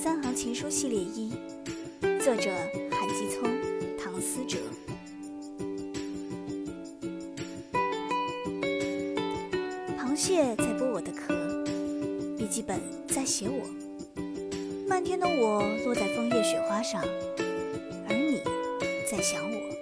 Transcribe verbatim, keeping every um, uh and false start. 三行情书系列一，作者韩继聪、唐思哲。螃蟹在剥我的壳，笔记本在写我，漫天的我落在枫叶雪花上，而你在想我。